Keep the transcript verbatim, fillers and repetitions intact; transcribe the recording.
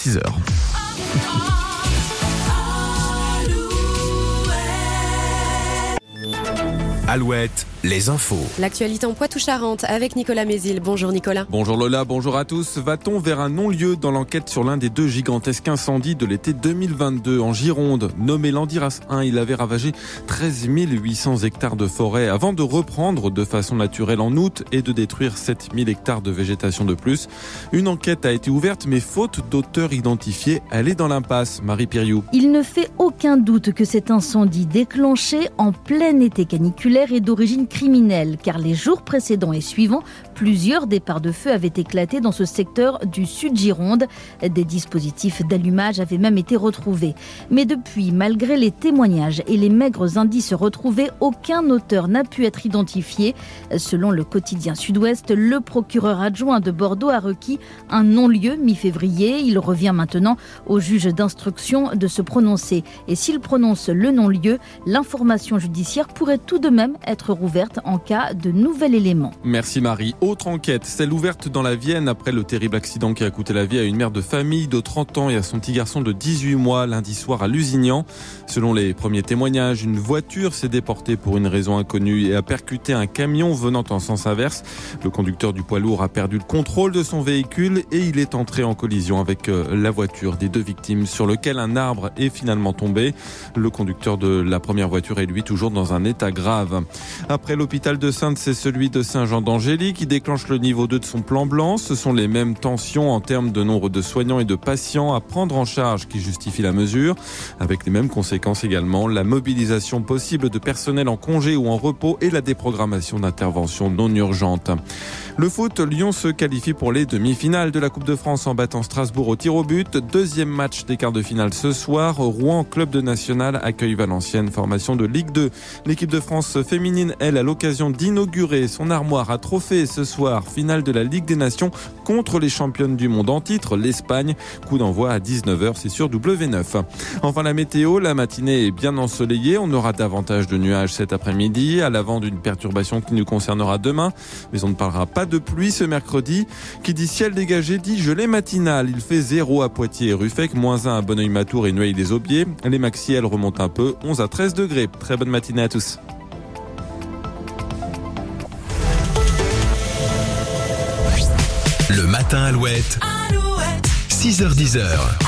six heures. Alouette, les infos. L'actualité en Poitou-Charentes avec Nicolas Mézil. Bonjour Nicolas. Bonjour Lola, bonjour à tous. Va-t-on vers un non-lieu dans l'enquête sur l'un des deux gigantesques incendies de l'été deux mille vingt-deux en Gironde? Nommé Landiras un, il avait ravagé treize mille huit cents hectares de forêt avant de reprendre de façon naturelle en août et de détruire sept mille hectares de végétation de plus. Une enquête a été ouverte, mais faute d'auteur identifié, elle est dans l'impasse. Marie Piriou. Il ne fait aucun doute que cet incendie déclenché en plein été caniculaire est d'origine criminelle, car les jours précédents et suivants, plusieurs départs de feu avaient éclaté dans ce secteur du sud Gironde. Des dispositifs d'allumage avaient même été retrouvés. Mais depuis, malgré les témoignages et les maigres indices retrouvés, aucun auteur n'a pu être identifié. Selon le quotidien Sud-Ouest, le procureur adjoint de Bordeaux a requis un non-lieu mi-février. Il revient maintenant au juge d'instruction de se prononcer. Et s'il prononce le non-lieu, l'information judiciaire pourrait tout de même être rouverte en cas de nouvel élément. Merci Marie. Autre enquête, celle ouverte dans la Vienne après le terrible accident qui a coûté la vie à une mère de famille de trente ans et à son petit garçon de dix-huit mois lundi soir à Lusignan. Selon les premiers témoignages, une voiture s'est déportée pour une raison inconnue et a percuté un camion venant en sens inverse. Le conducteur du poids lourd a perdu le contrôle de son véhicule et il est entré en collision avec la voiture des deux victimes sur lequel un arbre est finalement tombé. Le conducteur de la première voiture est lui toujours dans un état grave. Après l'hôpital de Saintes, c'est celui de Saint-Jean-d'Angély qui déclenche le niveau deux de son plan blanc. Ce sont les mêmes tensions en termes de nombre de soignants et de patients à prendre en charge qui justifient la mesure, avec les mêmes conséquences également, la mobilisation possible de personnel en congé ou en repos et la déprogrammation d'interventions non urgentes. Le foot, Lyon se qualifie pour les demi-finales de la Coupe de France en battant Strasbourg au tir au but. Deuxième match des quarts de finale ce soir. Rouen, club de national, accueille Valenciennes, formation de Ligue deux. L'équipe de France féminine, elle, a l'occasion d'inaugurer son armoire à trophées ce soir. Finale de la Ligue des Nations contre les championnes du monde en titre, l'Espagne. Coup d'envoi à dix-neuf heures, c'est sur W neuf. Enfin, la météo, la matinée est bien ensoleillée. On aura davantage de nuages cet après-midi, à l'avant d'une perturbation qui nous concernera demain. Mais on ne parlera pas de pluie ce mercredi. Qui dit ciel dégagé, dit gelée matinale. Il fait zéro à Poitiers et Ruffec, moins un à Bonneuil-Matour et Nueil-les-Aubiers. Les maxi, elles, remontent un peu, onze à treize degrés. Très bonne matinée à tous. Le matin Alouette, Alouette. six heures dix heures.